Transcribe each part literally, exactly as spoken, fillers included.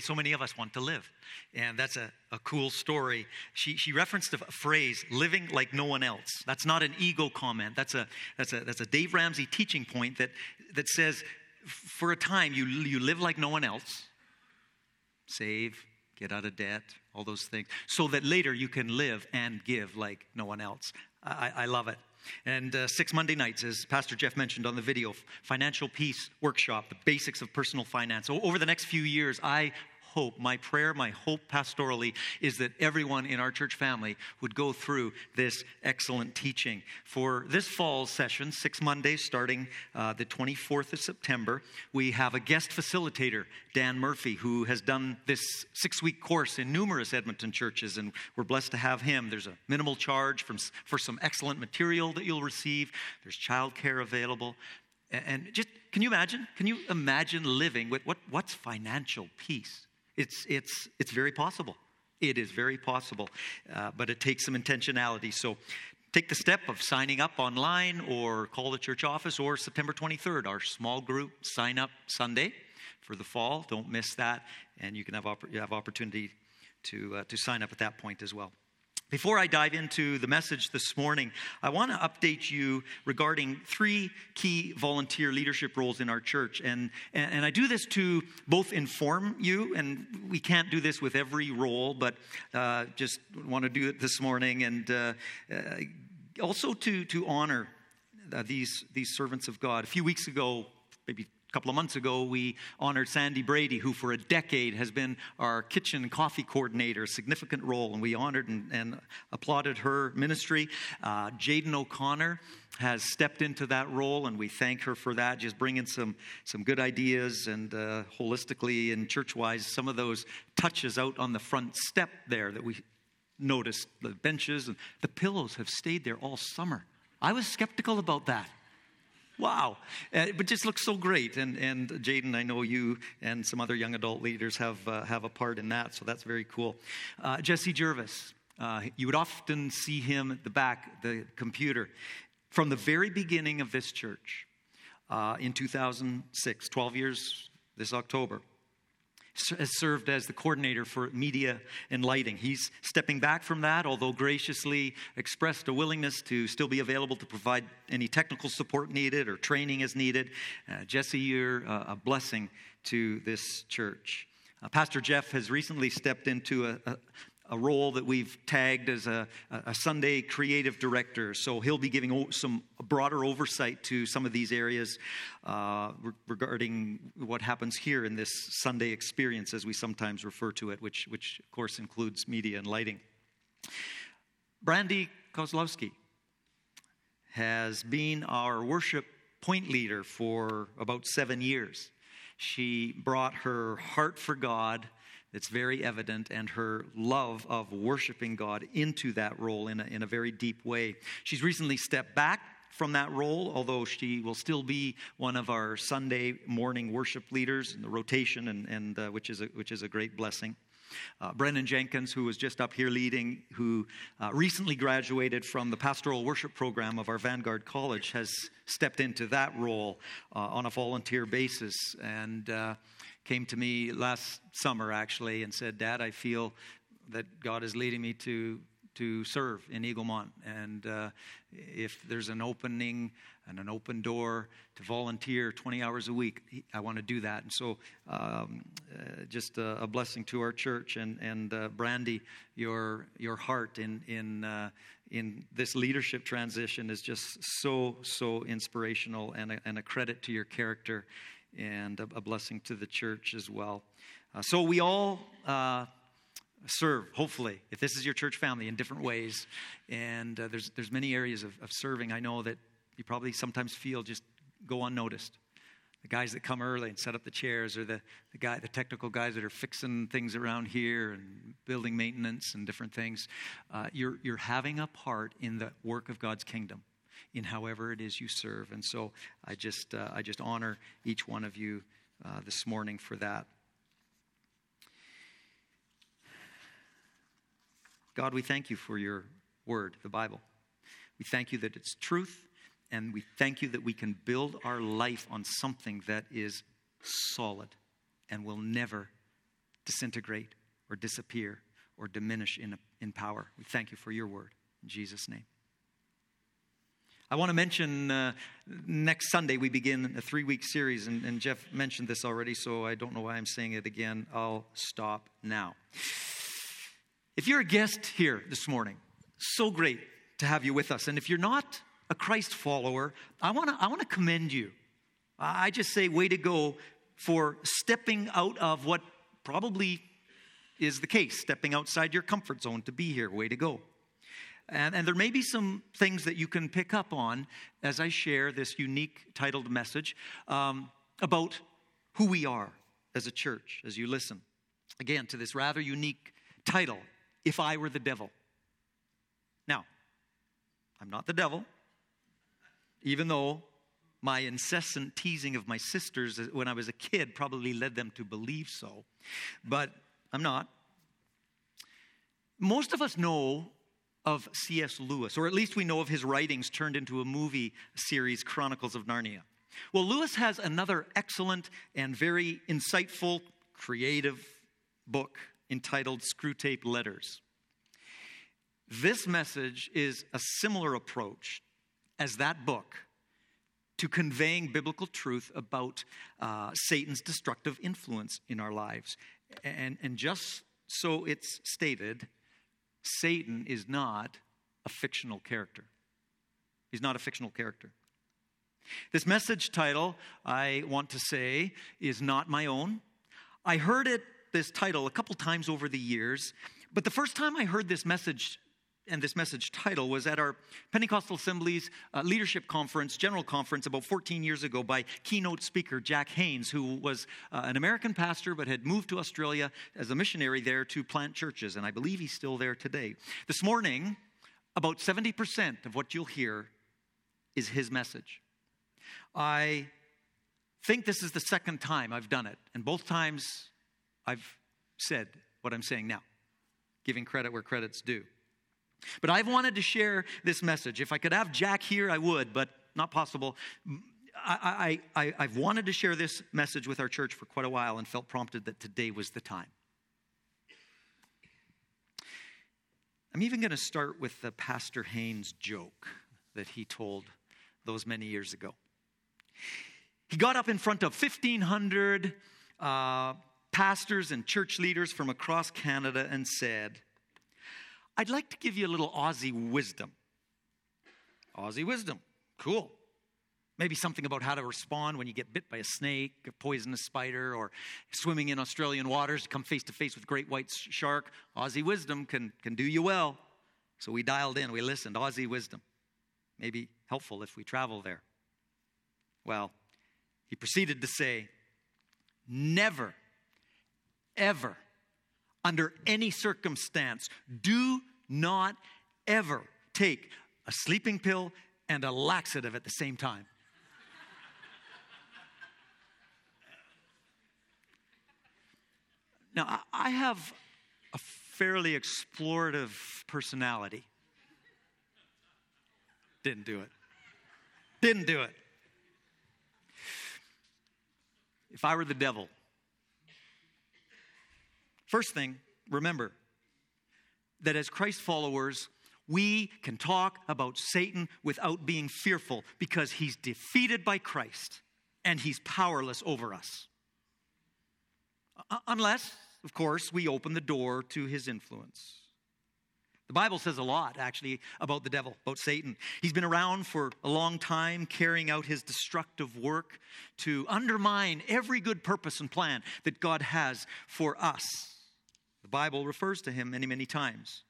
So many of us want to live, and that's a, a cool story. She she referenced a phrase, living like no one else. That's not an ego comment. That's a that's a that's a Dave Ramsey teaching point that that says, for a time you you live like no one else. Save, get out of debt, all those things, so that later you can live and give like no one else. I, I love it. And uh, six Monday nights, as Pastor Jeff mentioned on the video, Financial Peace Workshop, the basics of personal finance. O- over the next few years, I hope, my prayer, my hope pastorally, is that everyone in our church family would go through this excellent teaching. For this fall's session, six Mondays, starting uh, the twenty-fourth of September, we have a guest facilitator, Dan Murphy, who has done this six-week course in numerous Edmonton churches, and we're blessed to have him. There's a minimal charge from, for some excellent material that you'll receive. There's childcare available. And just, can you imagine? Can you imagine living with what, what's financial peace? It's it's it's very possible. It is very possible, uh, but it takes some intentionality. So take the step of signing up online or call the church office, or September twenty-third, our small group sign-up Sunday for the fall. Don't miss that, and you can have opp- you have opportunity to uh, to sign up at that point as well. Before I dive into the message this morning, I want to update you regarding three key volunteer leadership roles in our church. And, and, and I do this to both inform you, and we can't do this with every role, but uh, just want to do it this morning, and uh, uh, also to, to honor uh, these, these servants of God. A few weeks ago, maybe A couple of months ago, we honored Sandy Brady, who for a decade has been our kitchen and coffee coordinator, a significant role, and we honored and, and applauded her ministry. Uh, Jayden O'Connor has stepped into that role, and we thank her for that, just bringing some some good ideas and uh, holistically and church-wise, some of those touches out on the front step there that we noticed, the benches and the pillows have stayed there all summer. I was skeptical about that. Wow. Uh, but just looks so great. And and Jayden, I know you and some other young adult leaders have uh, have a part in that, so that's very cool. Uh, Jesse Jervis, uh, you would often see him at the back, the computer. From the very beginning of this church uh, in two thousand six, twelve years this October, has served as the coordinator for media and lighting. He's stepping back from that, although graciously expressed a willingness to still be available to provide any technical support needed or training as needed. Uh, Jesse, you're uh, a blessing to this church. Uh, Pastor Jeff has recently stepped into a, a a role that we've tagged as a, a Sunday creative director. So he'll be giving some broader oversight to some of these areas uh, regarding what happens here in this Sunday experience, as we sometimes refer to it, which, which of course, includes media and lighting. Brandy Kozlowski has been our worship point leader for about seven years. She brought her heart for God, it's very evident, and her love of worshiping God into that role in a, in a very deep way. She's recently stepped back from that role, although she will still be one of our Sunday morning worship leaders in the rotation, and, and uh, which is a, which is a great blessing. Uh, Brennan Jenkins, who was just up here leading, who uh, recently graduated from the pastoral worship program of our Vanguard College, has stepped into that role uh, on a volunteer basis, and uh, came to me last summer, actually, and said, "Dad, I feel that God is leading me to to serve in Eaglemont, and uh, if there's an opening and an open door to volunteer twenty hours a week, I want to do that." And so um, uh, just a, a blessing to our church, and, and uh, Brandy, your your heart in in uh, in this leadership transition is just so, so inspirational, and a, and a credit to your character, and a, a blessing to the church as well. Uh, so we all... Uh, Serve, hopefully, if this is your church family, in different ways. And uh, there's there's many areas of, of serving. I know that you probably sometimes feel just go unnoticed. The guys that come early and set up the chairs, or the, the guy, the technical guys that are fixing things around here and building maintenance and different things. Uh, you're you're having a part in the work of God's kingdom, in however it is you serve. And so I just uh, I just honor each one of you uh, this morning for that. God, we thank you for your word, the Bible. We thank you that it's truth, and we thank you that we can build our life on something that is solid and will never disintegrate or disappear or diminish in, in power. We thank you for your word. In Jesus' name. I want to mention uh, next Sunday we begin a three-week series, and, and Jeff mentioned this already, so I don't know why I'm saying it again. I'll stop now. If you're a guest here this morning, so great to have you with us. And if you're not a Christ follower, I want to I want to commend you. I just say way to go for stepping out of what probably is the case, stepping outside your comfort zone to be here. Way to go. And, and there may be some things that you can pick up on as I share this unique titled message um, about who we are as a church, as you listen, again, to this rather unique title, If I Were the Devil. Now, I'm not the devil, even though my incessant teasing of my sisters when I was a kid probably led them to believe so, but I'm not. Most of us know of C S. Lewis, or at least we know of his writings turned into a movie series, Chronicles of Narnia. Well, Lewis has another excellent and very insightful, creative book entitled Screwtape Letters. This message is a similar approach as that book to conveying biblical truth about uh, Satan's destructive influence in our lives. And, and just so it's stated, Satan is not a fictional character. He's not a fictional character. This message title, I want to say, is not my own. I heard it, this title, a couple times over the years, but the first time I heard this message and this message title was at our Pentecostal Assemblies uh, Leadership Conference, General Conference, about fourteen years ago by keynote speaker Jack Haynes, who was uh, an American pastor but had moved to Australia as a missionary there to plant churches, and I believe he's still there today. This morning, about seventy percent of what you'll hear is his message. I think this is the second time I've done it, and both times I've said what I'm saying now, giving credit where credit's due. But I've wanted to share this message. If I could have Jack here, I would, but not possible. I, I, I, I've wanted to share this message with our church for quite a while and felt prompted that today was the time. I'm even going to start with the Pastor Haynes joke that he told those many years ago. He got up in front of fifteen hundred uh, pastors and church leaders from across Canada and said, I'd like to give you a little Aussie wisdom. Aussie wisdom. Cool. Maybe something about how to respond when you get bit by a snake, a poisonous spider, or swimming in Australian waters to come face to face with great white shark. Aussie wisdom can, can do you well. So we dialed in, we listened. Aussie wisdom. Maybe helpful if we travel there. Well, he proceeded to say, never, ever, under any circumstance, do not ever take a sleeping pill and a laxative at the same time. Now, I have a fairly explorative personality. Didn't do it. Didn't do it. If I were the devil, first thing, remember that as Christ followers, we can talk about Satan without being fearful because he's defeated by Christ and he's powerless over us. Unless, of course, we open the door to his influence. The Bible says a lot, actually, about the devil, about Satan. He's been around for a long time, carrying out his destructive work to undermine every good purpose and plan that God has for us. The Bible refers to him many, many times.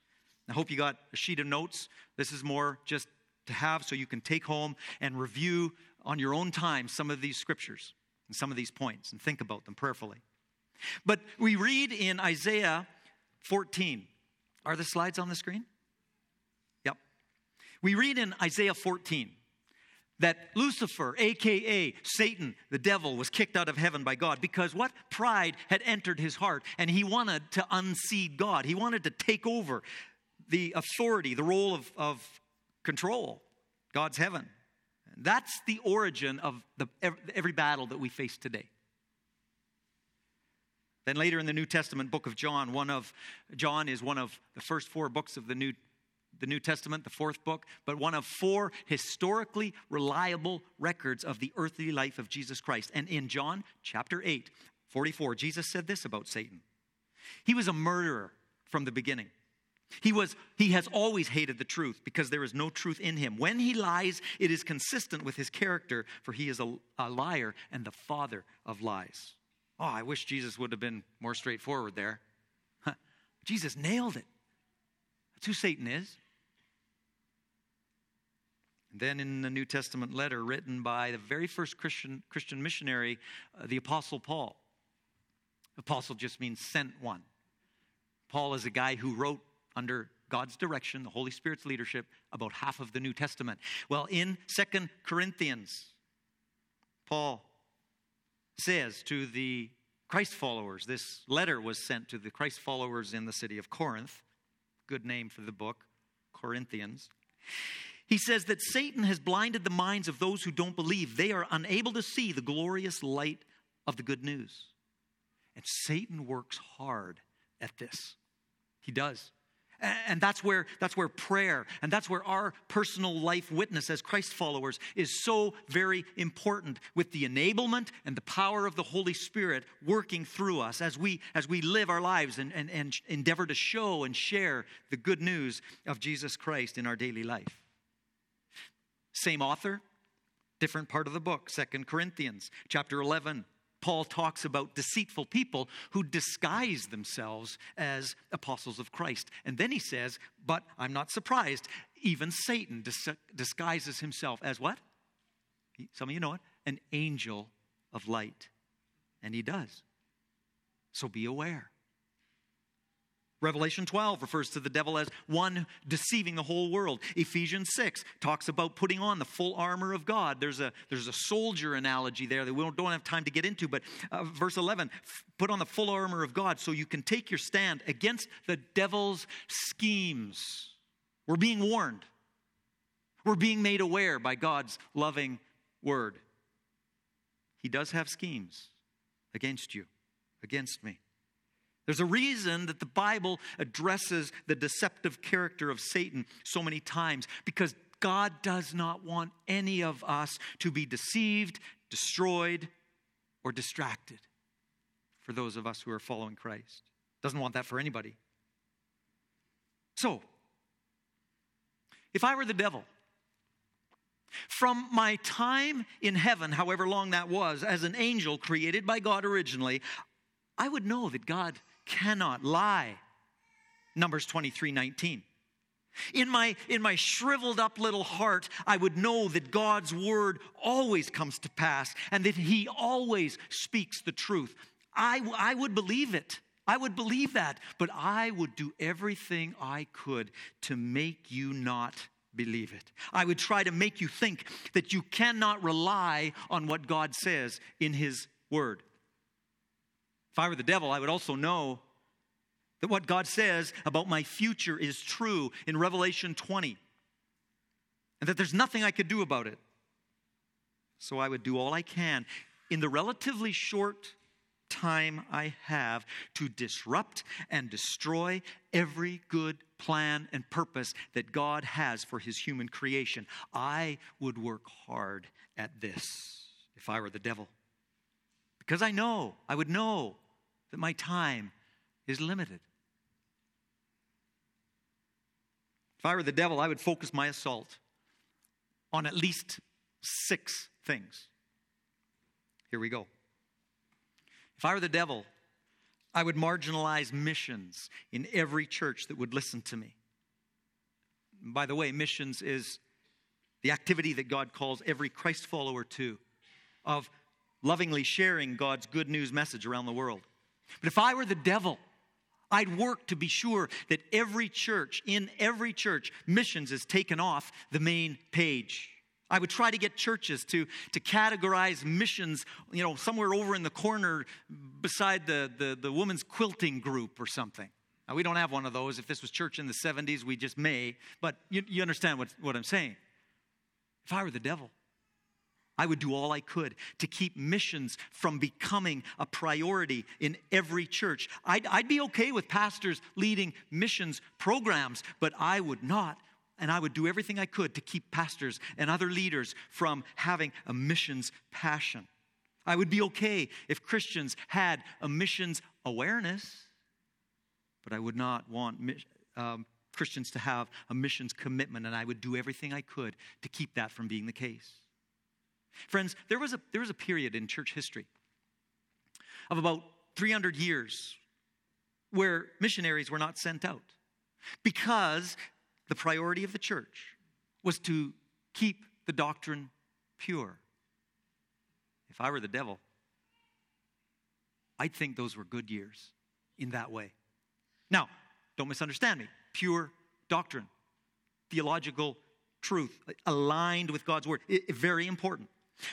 I hope you got a sheet of notes. This is more just to have so you can take home and review on your own time some of these scriptures and some of these points and think about them prayerfully. But we read in Isaiah fourteen. Are the slides on the screen? Yep. We read in Isaiah fourteen that Lucifer, a k a. Satan, the devil, was kicked out of heaven by God because what? Pride had entered his heart, and he wanted to unseat God. He wanted to take over the authority, the role of, of control, God's heaven. That's the origin of the, every battle that we face today. Then later in the New Testament book of John, one of John is one of the first four books of the New the New Testament, the fourth book, but one of four historically reliable records of the earthly life of Jesus Christ. And in John chapter eight, forty-four, Jesus said this about Satan. He was a murderer from the beginning. He was, he has always hated the truth because there is no truth in him. When he lies, it is consistent with his character, for he is a, a liar and the father of lies. Oh, I wish Jesus would have been more straightforward there. Huh. Jesus nailed it. That's who Satan is. And then in the New Testament letter written by the very first Christian, Christian missionary, uh, the Apostle Paul. Apostle just means sent one. Paul is a guy who wrote under God's direction, the Holy Spirit's leadership, about half of the New Testament. Well, in Second Corinthians, Paul says to the Christ followers, this letter was sent to the Christ followers in the city of Corinth. Good name for the book, Corinthians. He says that Satan has blinded the minds of those who don't believe. They are unable to see the glorious light of the good news. And Satan works hard at this. He does. And that's where that's where prayer and that's where our personal life witness as Christ followers is so very important, with the enablement and the power of the Holy Spirit working through us as we as we live our lives and, and, and endeavor to show and share the good news of Jesus Christ in our daily life. Same author, different part of the book, Second Corinthians chapter eleven. Paul talks about deceitful people who disguise themselves as apostles of Christ. And then he says, but I'm not surprised, even Satan dis- disguises himself as what? Some of you know it, an angel of light. And he does. So be aware. Revelation twelve refers to the devil as one deceiving the whole world. Ephesians six talks about putting on the full armor of God. There's a, there's a soldier analogy there that we don't, don't have time to get into, but uh, verse eleven, put on the full armor of God so you can take your stand against the devil's schemes. We're being warned. We're being made aware by God's loving word. He does have schemes against you, against me. There's a reason that the Bible addresses the deceptive character of Satan so many times, because God does not want any of us to be deceived, destroyed, or distracted, for those of us who are following Christ. Doesn't want that for anybody. So, if I were the devil, from my time in heaven, however long that was, as an angel created by God originally, I would know that God cannot lie. Numbers twenty-three nineteen. In my, in my shriveled up little heart, I would know that God's word always comes to pass and that he always speaks the truth. I, I would believe it. I would believe that. But I would do everything I could to make you not believe it. I would try to make you think that you cannot rely on what God says in his word. If I were the devil, I would also know that what God says about my future is true in Revelation twenty, and that there's nothing I could do about it. So I would do all I can in the relatively short time I have to disrupt and destroy every good plan and purpose that God has for his human creation. I would work hard at this if I were the devil, because I know, I would know that my time is limited. If I were the devil, I would focus my assault on at least six things. Here we go. If I were the devil, I would marginalize missions in every church that would listen to me. And by the way, missions is the activity that God calls every Christ follower to, of lovingly sharing God's good news message around the world. But if I were the devil, I'd work to be sure that every church, in every church, missions is taken off the main page. I would try to get churches to, to categorize missions, you know, somewhere over in the corner beside the, the, the women's quilting group or something. Now, we don't have one of those. If this was church in the seventies, we just may. But you, you understand what, what I'm saying. If I were the devil, I would do all I could to keep missions from becoming a priority in every church. I'd, I'd be okay with pastors leading missions programs, but I would not. And I would do everything I could to keep pastors and other leaders from having a missions passion. I would be okay if Christians had a missions awareness, but I would not want um, Christians to have a missions commitment, and I would do everything I could to keep that from being the case. Friends, there was a there was a period in church history of about three hundred years where missionaries were not sent out because the priority of the church was to keep the doctrine pure. If I were the devil, I'd think those were good years in that way. Now, don't misunderstand me. Pure doctrine, theological truth, aligned with God's word, it, very important.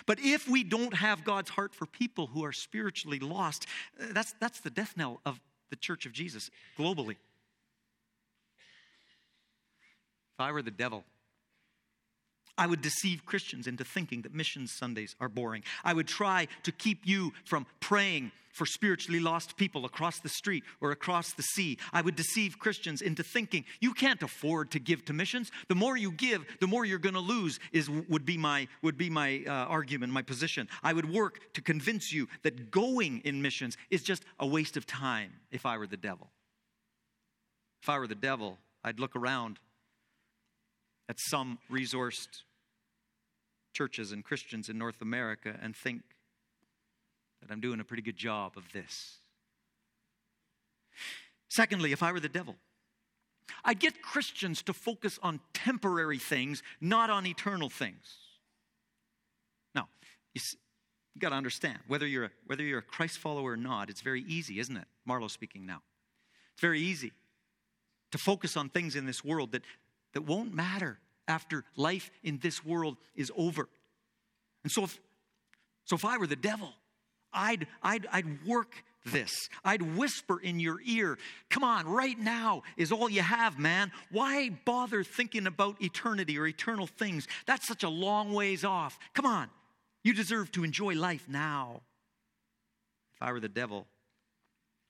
But if we don't have God's heart for people who are spiritually lost, that's, that's the death knell of the Church of Jesus globally. If I were the devil, I would deceive Christians into thinking that mission Sundays are boring. I would try to keep you from praying for spiritually lost people across the street or across the sea. I would deceive Christians into thinking you can't afford to give to missions. The more you give, the more you're going to lose is would be my would be my uh, argument, my position. I would work to convince you that going in missions is just a waste of time if I were the devil. If I were the devil, I'd look around at some resourced churches and Christians in North America and think that I'm doing a pretty good job of this. Secondly, if I were the devil, I'd get Christians to focus on temporary things, not on eternal things. Now, you've got to understand, whether you're a, whether you're a Christ follower or not, it's very easy, isn't it? Marlo speaking now. It's very easy to focus on things in this world that That won't matter after life in this world is over. And so if, so if I were the devil, I'd, I'd, I'd work this. I'd whisper in your ear, come on, right now is all you have, man. Why bother thinking about eternity or eternal things? That's such a long ways off. Come on, you deserve to enjoy life now. If I were the devil,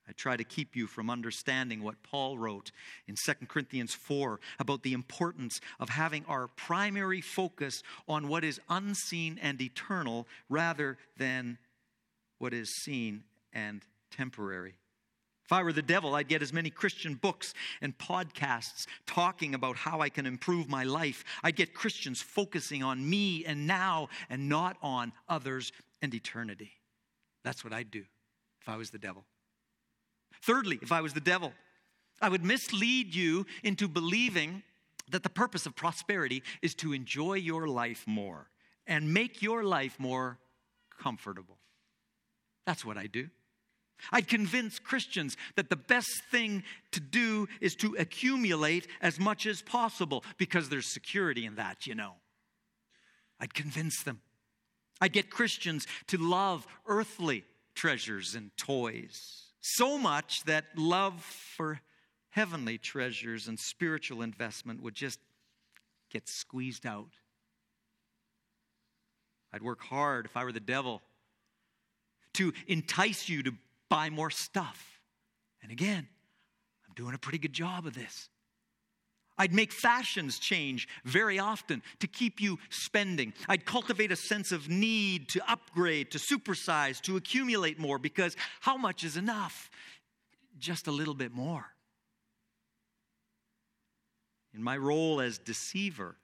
I try to keep you from understanding what Paul wrote in Second Corinthians four about the importance of having our primary focus on what is unseen and eternal rather than what is seen and temporary. If I were the devil, I'd get as many Christian books and podcasts talking about how I can improve my life. I'd get Christians focusing on me and now and not on others and eternity. That's what I'd do if I was the devil. Thirdly, if I was the devil, I would mislead you into believing that the purpose of prosperity is to enjoy your life more and make your life more comfortable. That's what I do. I'd convince Christians that the best thing to do is to accumulate as much as possible because there's security in that, you know. I'd convince them. I'd get Christians to love earthly treasures and toys, so much that love for heavenly treasures and spiritual investment would just get squeezed out. I'd work hard, if I were the devil, to entice you to buy more stuff. And again, I'm doing a pretty good job of this. I'd make fashions change very often to keep you spending. I'd cultivate a sense of need to upgrade, to supersize, to accumulate more because how much is enough? Just a little bit more. In my role as deceiver,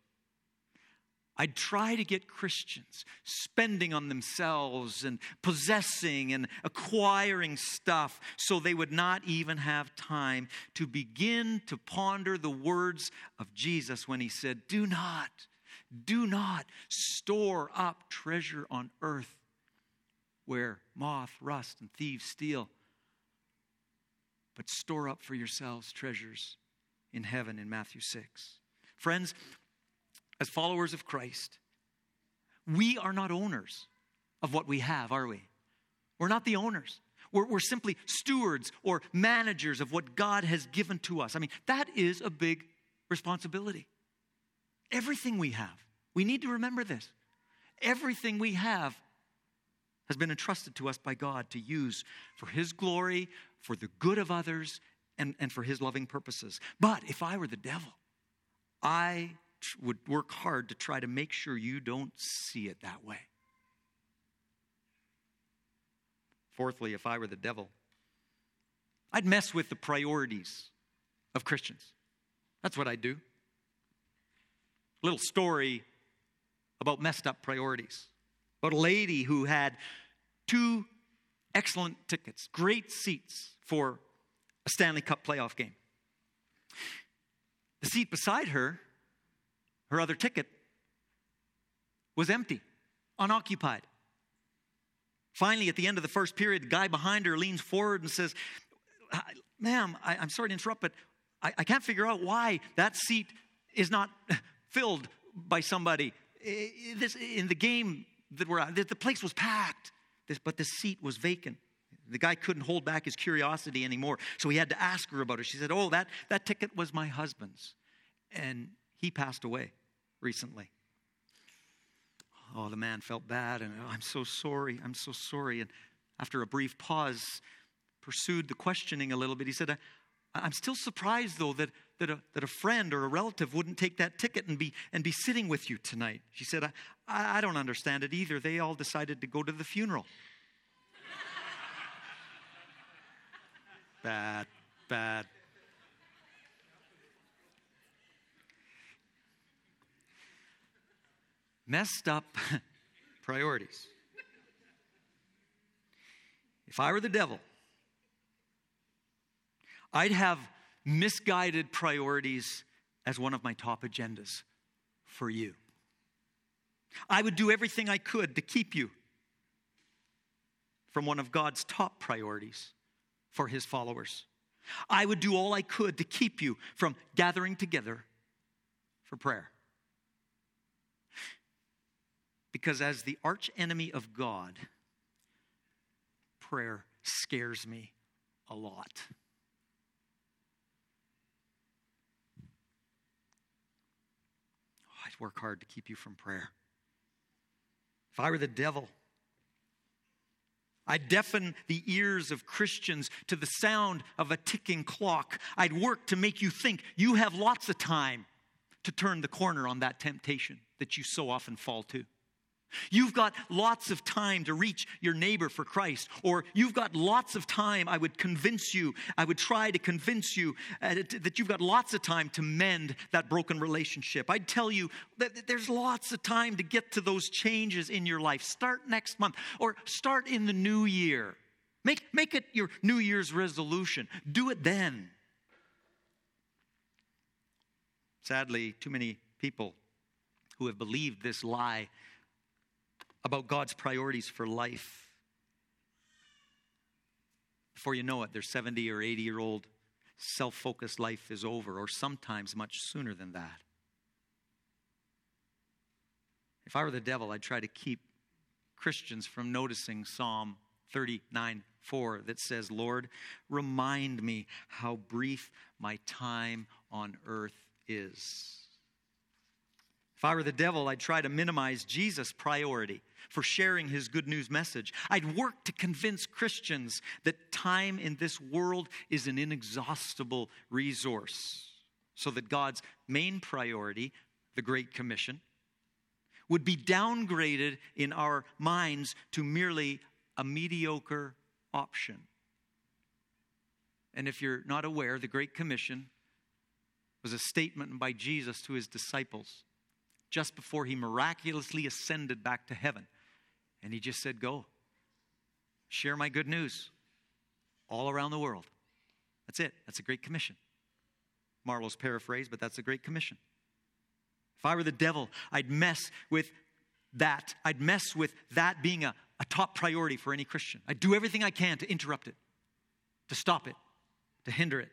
I'd try to get Christians spending on themselves and possessing and acquiring stuff so they would not even have time to begin to ponder the words of Jesus when he said, do not, do not store up treasure on earth where moth, rust, and thieves steal, but store up for yourselves treasures in heaven in Matthew six. Friends, as followers of Christ, we are not owners of what we have, are we? We're not the owners. We're, we're simply stewards or managers of what God has given to us. I mean, that is a big responsibility. Everything we have, we need to remember this. Everything we have has been entrusted to us by God to use for His glory, for the good of others, and, and for His loving purposes. But if I were the devil, I tr- would work hard to try to make sure you don't see it that way. Fourthly, if I were the devil, I'd mess with the priorities of Christians. That's what I'd do. A little story about messed up priorities. About a lady who had two excellent tickets, great seats for a Stanley Cup playoff game. The seat beside her, her other ticket, was empty, unoccupied. Finally, at the end of the first period, the guy behind her leans forward and says, "Ma'am, I, I'm sorry to interrupt, but I, I can't figure out why that seat is not filled by somebody. This, in the game that we're at, the place was packed, this, but the seat was vacant." The guy couldn't hold back his curiosity anymore, so he had to ask her about it. She said, "Oh, that, that ticket was my husband's, and he passed away recently." Oh, the man felt bad, and "Oh, I'm so sorry, I'm so sorry." And after a brief pause, pursued the questioning a little bit. He said, I, I'm still surprised, though, that that a, that a friend or a relative wouldn't take that ticket and be and be sitting with you tonight." She said, I, I don't understand it either. They all decided to go to the funeral." Bad, bad. Messed up priorities. If I were the devil, I'd have misguided priorities as one of my top agendas for you. I would do everything I could to keep you from one of God's top priorities for His followers. I would do all I could to keep you from gathering together for prayer. Because as the arch enemy of God, prayer scares me a lot. I'd work hard to keep you from prayer. If I were the devil, I'd deafen the ears of Christians to the sound of a ticking clock. I'd work to make you think you have lots of time to turn the corner on that temptation that you so often fall to. You've got lots of time to reach your neighbor for Christ, or you've got lots of time, I would convince you, I would try to convince you uh, that you've got lots of time to mend that broken relationship. I'd tell you that there's lots of time to get to those changes in your life. Start next month, or start in the new year. Make, make it your New Year's resolution. Do it then. Sadly, too many people who have believed this lie about God's priorities for life, before you know it, their seventy or eighty-year-old self-focused life is over, or sometimes much sooner than that. If I were the devil, I'd try to keep Christians from noticing Psalm thirty-nine four that says, "Lord, remind me how brief my time on earth is." If I were the devil, I'd try to minimize Jesus' priority for sharing His good news message. I'd work to convince Christians that time in this world is an inexhaustible resource, so that God's main priority, the Great Commission, would be downgraded in our minds to merely a mediocre option. And if you're not aware, the Great Commission was a statement by Jesus to His disciples just before He miraculously ascended back to heaven. And He just said, "Go, share my good news all around the world." That's it. That's a Great Commission. Marlowe's paraphrase, but that's a Great Commission. If I were the devil, I'd mess with that. I'd mess with that being a, a top priority for any Christian. I'd do everything I can to interrupt it, to stop it, to hinder it.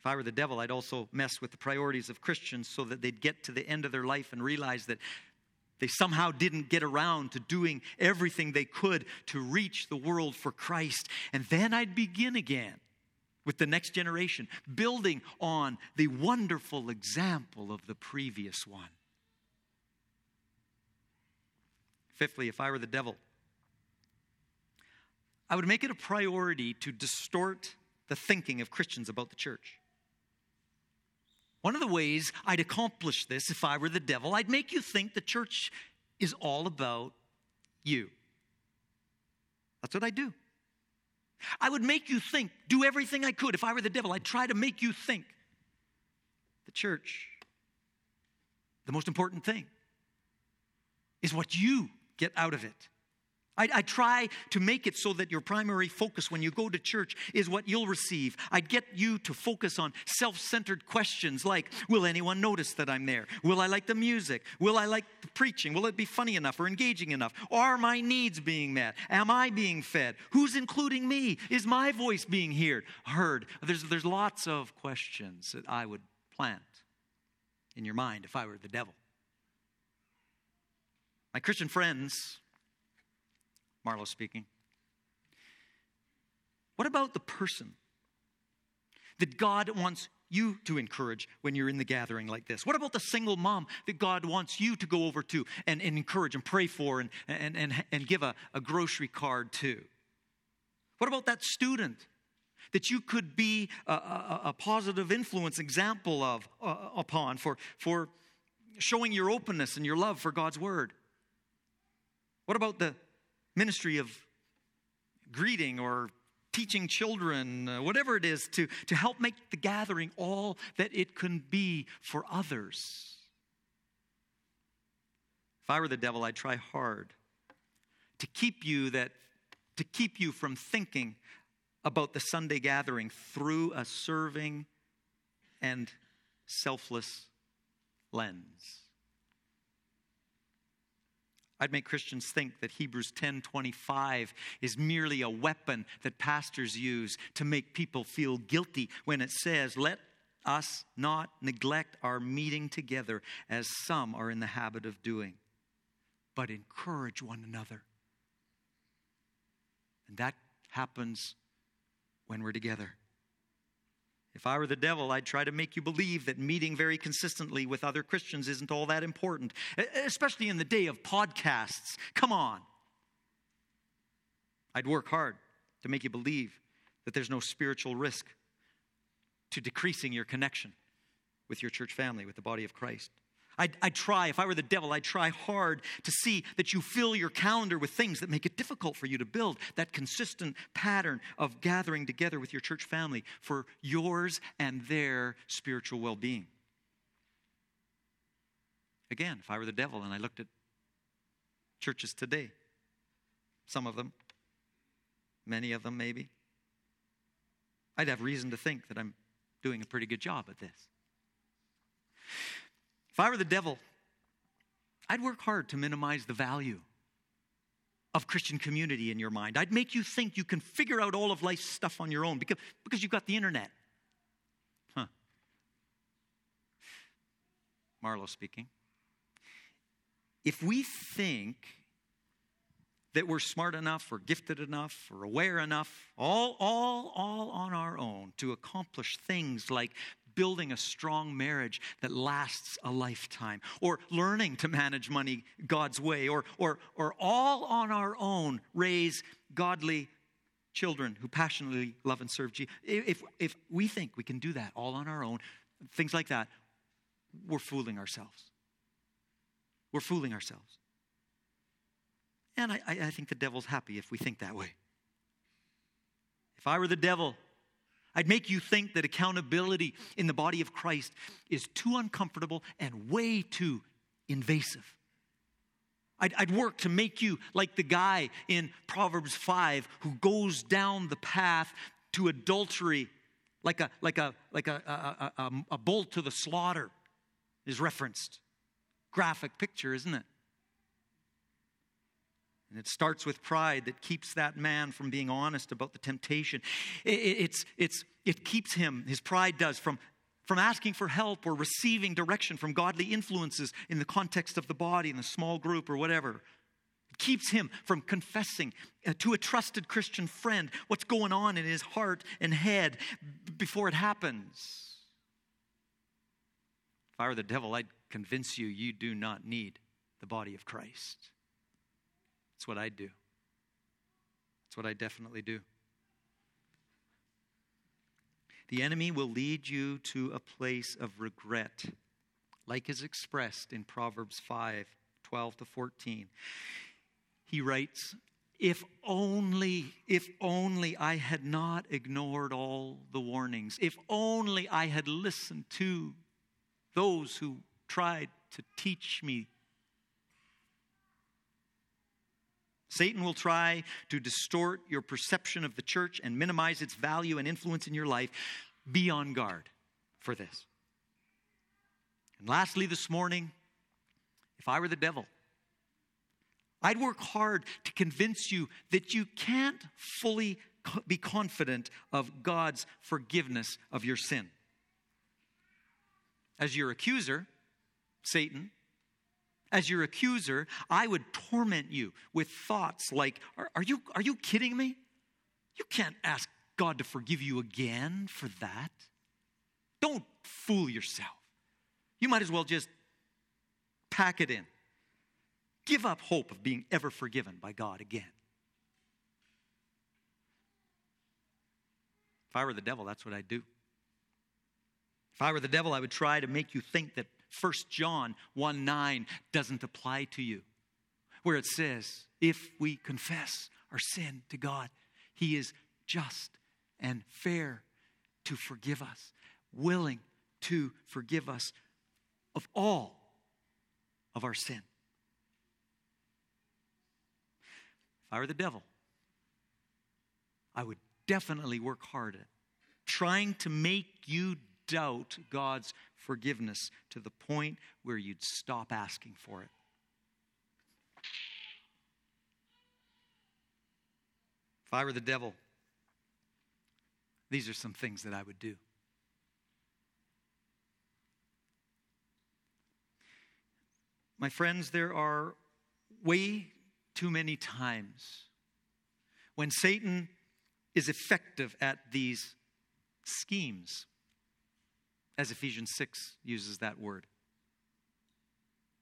If I were the devil, I'd also mess with the priorities of Christians so that they'd get to the end of their life and realize that they somehow didn't get around to doing everything they could to reach the world for Christ. And then I'd begin again with the next generation, building on the wonderful example of the previous one. Fifthly, if I were the devil, I would make it a priority to distort the thinking of Christians about the church. One of the ways I'd accomplish this, if I were the devil, I'd make you think the church is all about you. That's what I do. I would make you think, do everything I could. If I were the devil, I'd try to make you think the church, the most important thing, is what you get out of it. I, I try to make it so that your primary focus when you go to church is what you'll receive. I'd get you to focus on self-centered questions like, will anyone notice that I'm there? Will I like the music? Will I like the preaching? Will it be funny enough or engaging enough? Are my needs being met? Am I being fed? Who's including me? Is my voice being heard? Heard. There's, there's lots of questions that I would plant in your mind if I were the devil. My Christian friends... Marlo speaking. What about the person that God wants you to encourage when you're in the gathering like this? What about the single mom that God wants you to go over to and, and encourage and pray for and, and, and, and give a, a grocery card to? What about that student that you could be a, a, a positive influence example of uh, upon for, for showing your openness and your love for God's word? What about the ministry of greeting or teaching children, uh, whatever it is, to, to help make the gathering all that it can be for others? If I were the devil, I'd try hard to keep you that to keep you from thinking about the Sunday gathering through a serving and selfless lens. I'd make Christians think that Hebrews ten twenty-five is merely a weapon that pastors use to make people feel guilty when it says, let us not neglect our meeting together as some are in the habit of doing, but encourage one another. And that happens when we're together. If I were the devil, I'd try to make you believe that meeting very consistently with other Christians isn't all that important, especially in the day of podcasts. Come on. I'd work hard to make you believe that there's no spiritual risk to decreasing your connection with your church family, with the body of Christ. I'd, I'd try, if I were the devil, I'd try hard to see that you fill your calendar with things that make it difficult for you to build that consistent pattern of gathering together with your church family for yours and their spiritual well-being. Again, if I were the devil and I looked at churches today, some of them, many of them maybe, I'd have reason to think that I'm doing a pretty good job at this. If I were the devil, I'd work hard to minimize the value of Christian community in your mind. I'd make you think you can figure out all of life's stuff on your own because, because you've got the internet. Huh. Marlo speaking. If we think that we're smart enough or gifted enough or aware enough, all, all, all on our own to accomplish things like building a strong marriage that lasts a lifetime, or learning to manage money God's way, or, or, or all on our own raise godly children who passionately love and serve Jesus. If, if we think we can do that all on our own, things like that, we're fooling ourselves. We're fooling ourselves. And I, I think the devil's happy if we think that way. If I were the devil, I'd make you think that accountability in the body of Christ is too uncomfortable and way too invasive. I'd, I'd work to make you like the guy in Proverbs five who goes down the path to adultery like a like a like a a, a, a bull to the slaughter is referenced. Graphic picture, isn't it? And it starts with pride that keeps that man from being honest about the temptation. It, it's, it's, it keeps him, his pride does, from, from asking for help or receiving direction from godly influences in the context of the body, in the small group or whatever. It keeps him from confessing to a trusted Christian friend what's going on in his heart and head before it happens. If I were the devil, I'd convince you you do not need the body of Christ. It's what I do. It's what I definitely do. The enemy will lead you to a place of regret, like is expressed in Proverbs five, twelve to fourteen. He writes, If only, if only I had not ignored all the warnings. If only I had listened to those who tried to teach me. Satan will try to distort your perception of the church and minimize its value and influence in your life. Be on guard for this. And lastly, this morning, if I were the devil, I'd work hard to convince you that you can't fully co- be confident of God's forgiveness of your sin. As your accuser, Satan, as your accuser, I would torment you with thoughts like, are, are you, are you kidding me? You can't ask God to forgive you again for that. Don't fool yourself. You might as well just pack it in. Give up hope of being ever forgiven by God again. If I were the devil, that's what I'd do. If I were the devil, I would try to make you think that First John one nine doesn't apply to you, where it says, if we confess our sin to God, He is just and fair to forgive us, willing to forgive us of all of our sin. If I were the devil, I would definitely work hard at trying to make you doubt God's forgiveness to the point where you'd stop asking for it. If I were the devil, these are some things that I would do. My friends, there are way too many times when Satan is effective at these schemes, as Ephesians six uses that word.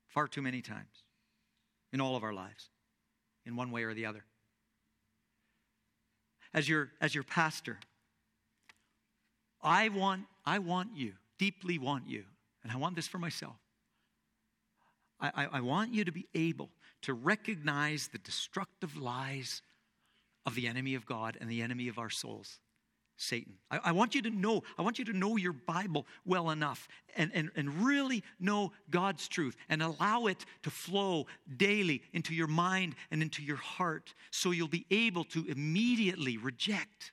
Far too many times in all of our lives, in one way or the other. As your, as your pastor, I want, I want you, deeply want you, and I want this for myself. I, I, I want you to be able to recognize the destructive lies of the enemy of God and the enemy of our souls, Satan. I, I want you to know, I want you to know your Bible well enough and, and, and really know God's truth and allow it to flow daily into your mind and into your heart so you'll be able to immediately reject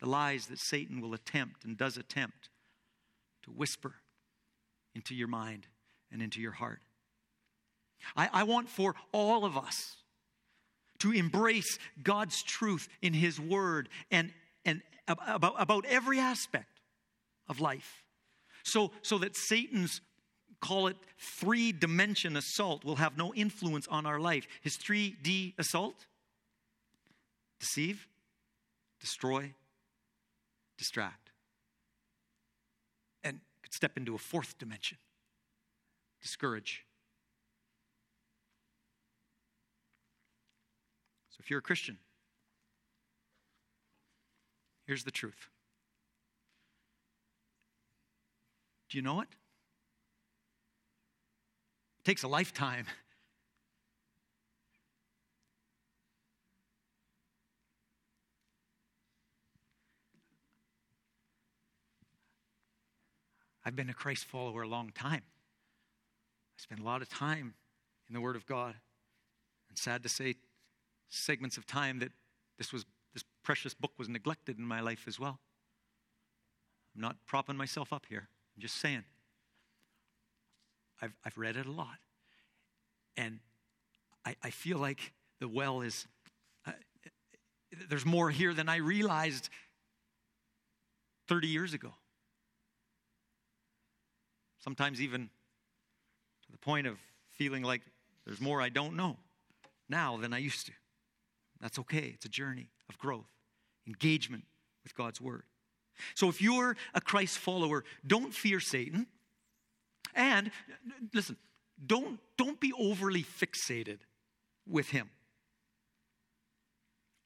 the lies that Satan will attempt and does attempt to whisper into your mind and into your heart. I, I want for all of us to embrace God's truth in His Word and and about, about every aspect of life, so, so that Satan's, call it, three-dimension assault will have no influence on our life. His three D assault: deceive, destroy, distract. And could step into a fourth dimension: discourage. So if you're a Christian, here's the truth. Do you know it? It takes a lifetime. I've been a Christ follower a long time. I spent a lot of time in the Word of God. And sad to say, segments of time that this was This precious book was neglected in my life as well. I'm not propping myself up here. I'm just saying. I've I've read it a lot. And I, I feel like the well is, uh, there's more here than I realized thirty years ago. Sometimes even to the point of feeling like there's more I don't know now than I used to. That's okay. It's a journey of growth, engagement with God's Word. So if you're a Christ follower, don't fear Satan. And listen, don't, don't be overly fixated with him.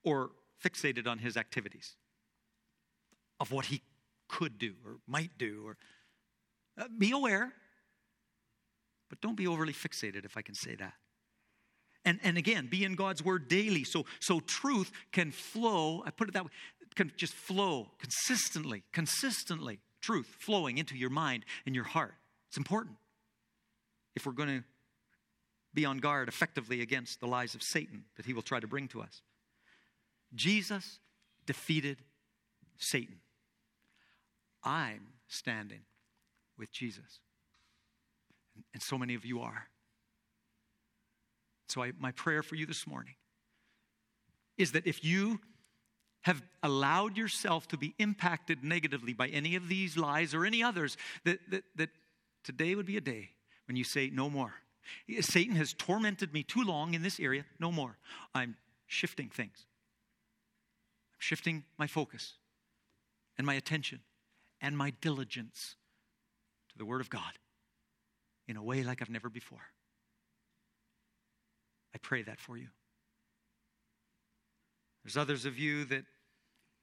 or fixated on his activities of what he could do or might do. Or uh, be aware, but don't be overly fixated, if I can say that. And and again, be in God's word daily, so so truth can flow. I put it that way, can just flow consistently, consistently. Truth flowing into your mind and your heart. It's important if we're going to be on guard effectively against the lies of Satan that he will try to bring to us. Jesus defeated Satan. I'm standing with Jesus, and so many of you are. So I, my prayer for you this morning is that if you have allowed yourself to be impacted negatively by any of these lies or any others, that, that, that today would be a day when you say, no more. Satan has tormented me too long in this area, no more. I'm shifting things. I'm shifting my focus and my attention and my diligence to the Word of God in a way like I've never before. I pray that for you. There's others of you that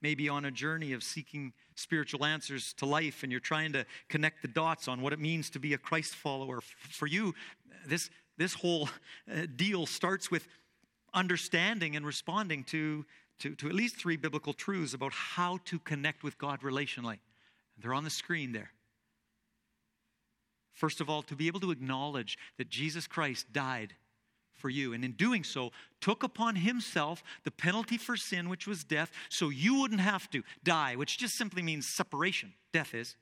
may be on a journey of seeking spiritual answers to life, and you're trying to connect the dots on what it means to be a Christ follower. For you, this, this whole deal starts with understanding and responding to, to, to at least three biblical truths about how to connect with God relationally. They're on the screen there. First of all, to be able to acknowledge that Jesus Christ died for you, and in doing so, took upon himself the penalty for sin, which was death, so you wouldn't have to die, which just simply means separation. Death is.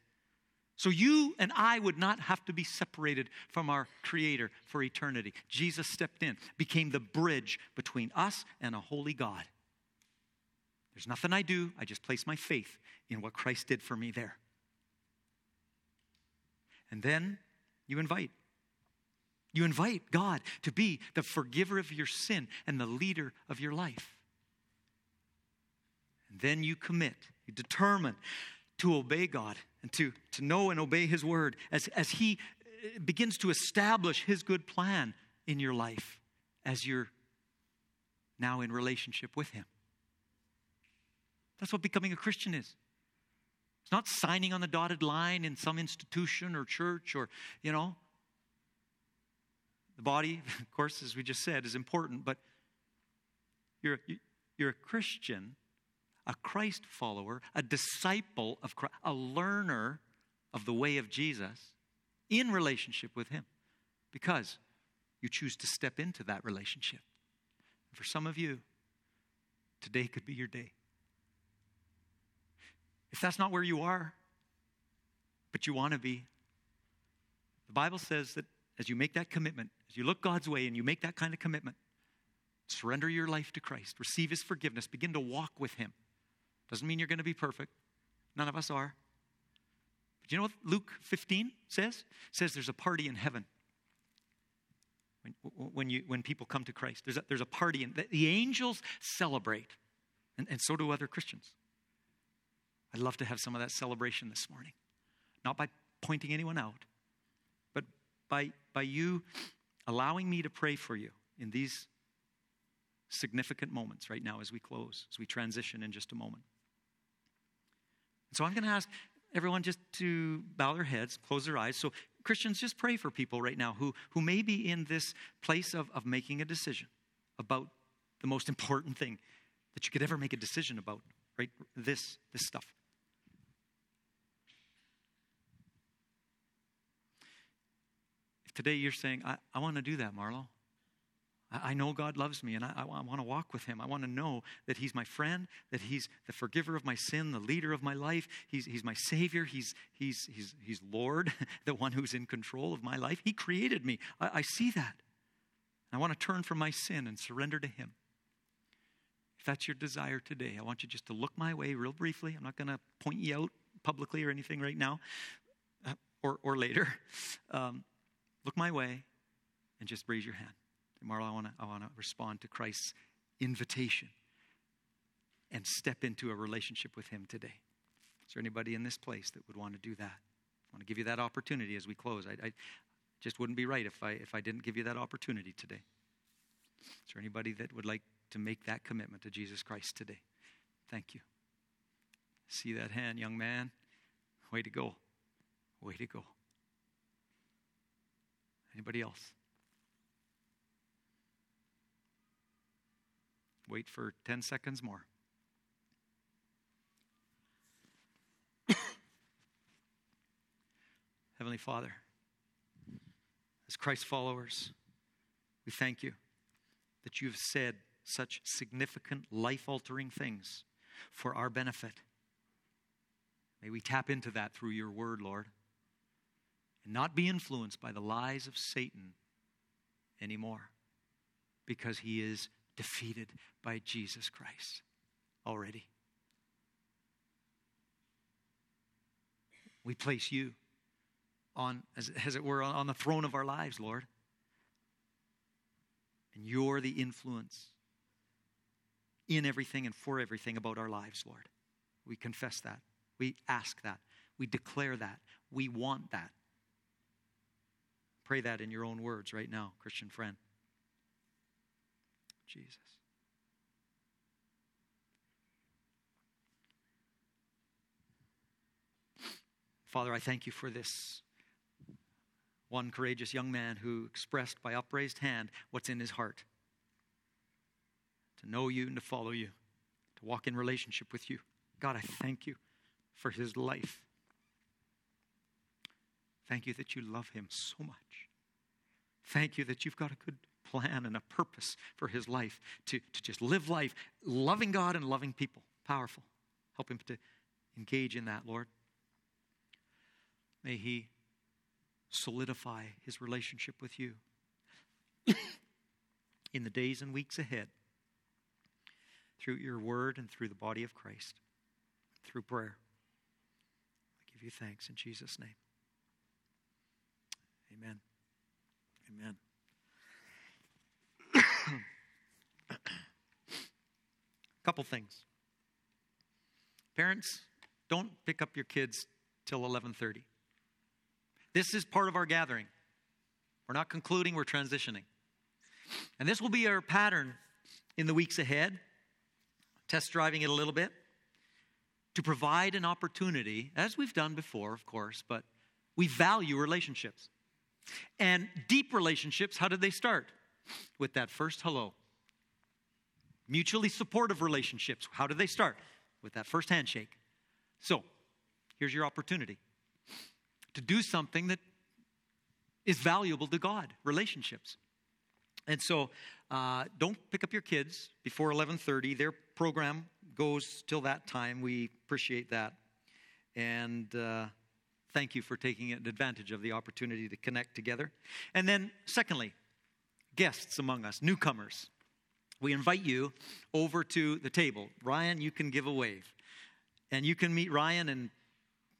So you and I would not have to be separated from our Creator for eternity. Jesus stepped in, became the bridge between us and a holy God. There's nothing I do. I just place my faith in what Christ did for me there. And then you invite You invite God to be the forgiver of your sin and the leader of your life. And then you commit, you determine to obey God and to, to know and obey His word as, as He begins to establish His good plan in your life as you're now in relationship with Him. That's what becoming a Christian is. It's not signing on the dotted line in some institution or church or, you know, the body, of course, as we just said, is important, but you're, you're a Christian, a Christ follower, a disciple of Christ, a learner of the way of Jesus in relationship with Him because you choose to step into that relationship. And for some of you, today could be your day. If that's not where you are, but you want to be, the Bible says that as you make that commitment, as you look God's way and you make that kind of commitment, surrender your life to Christ, receive His forgiveness, begin to walk with Him. Doesn't mean you're going to be perfect. None of us are. But you know what Luke fifteen says? It says there's a party in heaven when, when, you, when people come to Christ. There's a, there's a party, and the, the angels celebrate, and, and so do other Christians. I'd love to have some of that celebration this morning, not by pointing anyone out, By, by you allowing me to pray for you in these significant moments right now as we close, as we transition in just a moment. So I'm going to ask everyone just to bow their heads, close their eyes. So Christians, just pray for people right now who, who may be in this place of, of making a decision about the most important thing that you could ever make a decision about, right? This, this stuff. Today you're saying, I, I want to do that, Marlo. I, I know God loves me, and I, I, I want to walk with Him. I want to know that He's my friend, that He's the forgiver of my sin, the leader of my life. He's, he's my Savior. He's, he's, he's, he's Lord, the one who's in control of my life. He created me. I, I see that. I want to turn from my sin and surrender to Him. If that's your desire today, I want you just to look my way real briefly. I'm not going to point you out publicly or anything right now uh, or, or later. Um, Look my way and just raise your hand. Marla, I want to I want to respond to Christ's invitation and step into a relationship with Him today. Is there anybody in this place that would want to do that? I want to give you that opportunity as we close. I, I just wouldn't be right if I if I didn't give you that opportunity today. Is there anybody that would like to make that commitment to Jesus Christ today. Thank you. See that hand, young man? Way to go. Way to go. Anybody else? Wait for ten seconds more. Heavenly Father, as Christ followers, we thank you that you've said such significant, life-altering things for our benefit. May we tap into that through your word, Lord, and not be influenced by the lies of Satan anymore, because he is defeated by Jesus Christ already. We place you on, as, as it were, on the throne of our lives, Lord. And you're the influence in everything and for everything about our lives, Lord. We confess that. We ask that. We declare that. We want that. Pray that in your own words right now, Christian friend. Jesus. Father, I thank you for this one courageous young man who expressed by upraised hand what's in his heart. To know you and to follow you. To walk in relationship with you. God, I thank you for his life. Thank you that you love him so much. Thank you that you've got a good plan and a purpose for his life, to, to just live life loving God and loving people. Powerful. Help him to engage in that, Lord. May he solidify his relationship with you in the days and weeks ahead through your word and through the body of Christ, through prayer. I give you thanks in Jesus' name. Amen. Amen. A couple things. Parents, don't pick up your kids till eleven thirty. This is part of our gathering. We're not concluding, we're transitioning. And this will be our pattern in the weeks ahead, test driving it a little bit, to provide an opportunity, as we've done before, of course, but we value relationships. And deep relationships, how did they start? With that first hello. Mutually supportive relationships, how do they start? With that first handshake. So, here's your opportunity to do something that is valuable to God, relationships. And so, uh, don't pick up your kids before eleven thirty. Their program goes till that time. We appreciate that. And uh, thank you for taking advantage of the opportunity to connect together. And then, secondly, guests among us, newcomers. We invite you over to the table. Ryan, you can give a wave. And you can meet Ryan, and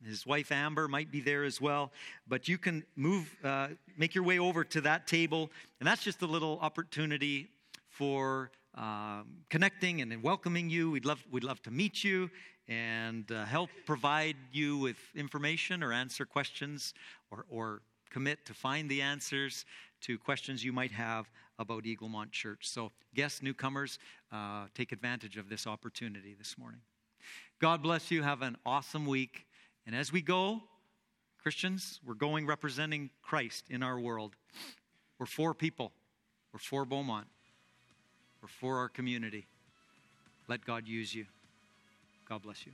his wife Amber might be there as well. But you can move, uh, make your way over to that table. And that's just a little opportunity for um, connecting and welcoming you. We'd love, we'd love to meet you and uh, help provide you with information or answer questions or, or commit to find the answers to questions you might have about Eaglemont Church. So guests, newcomers, uh, take advantage of this opportunity this morning. God bless you. Have an awesome week. And as we go, Christians, we're going representing Christ in our world. We're for people. We're for Beaumont. We're for our community. Let God use you. God bless you.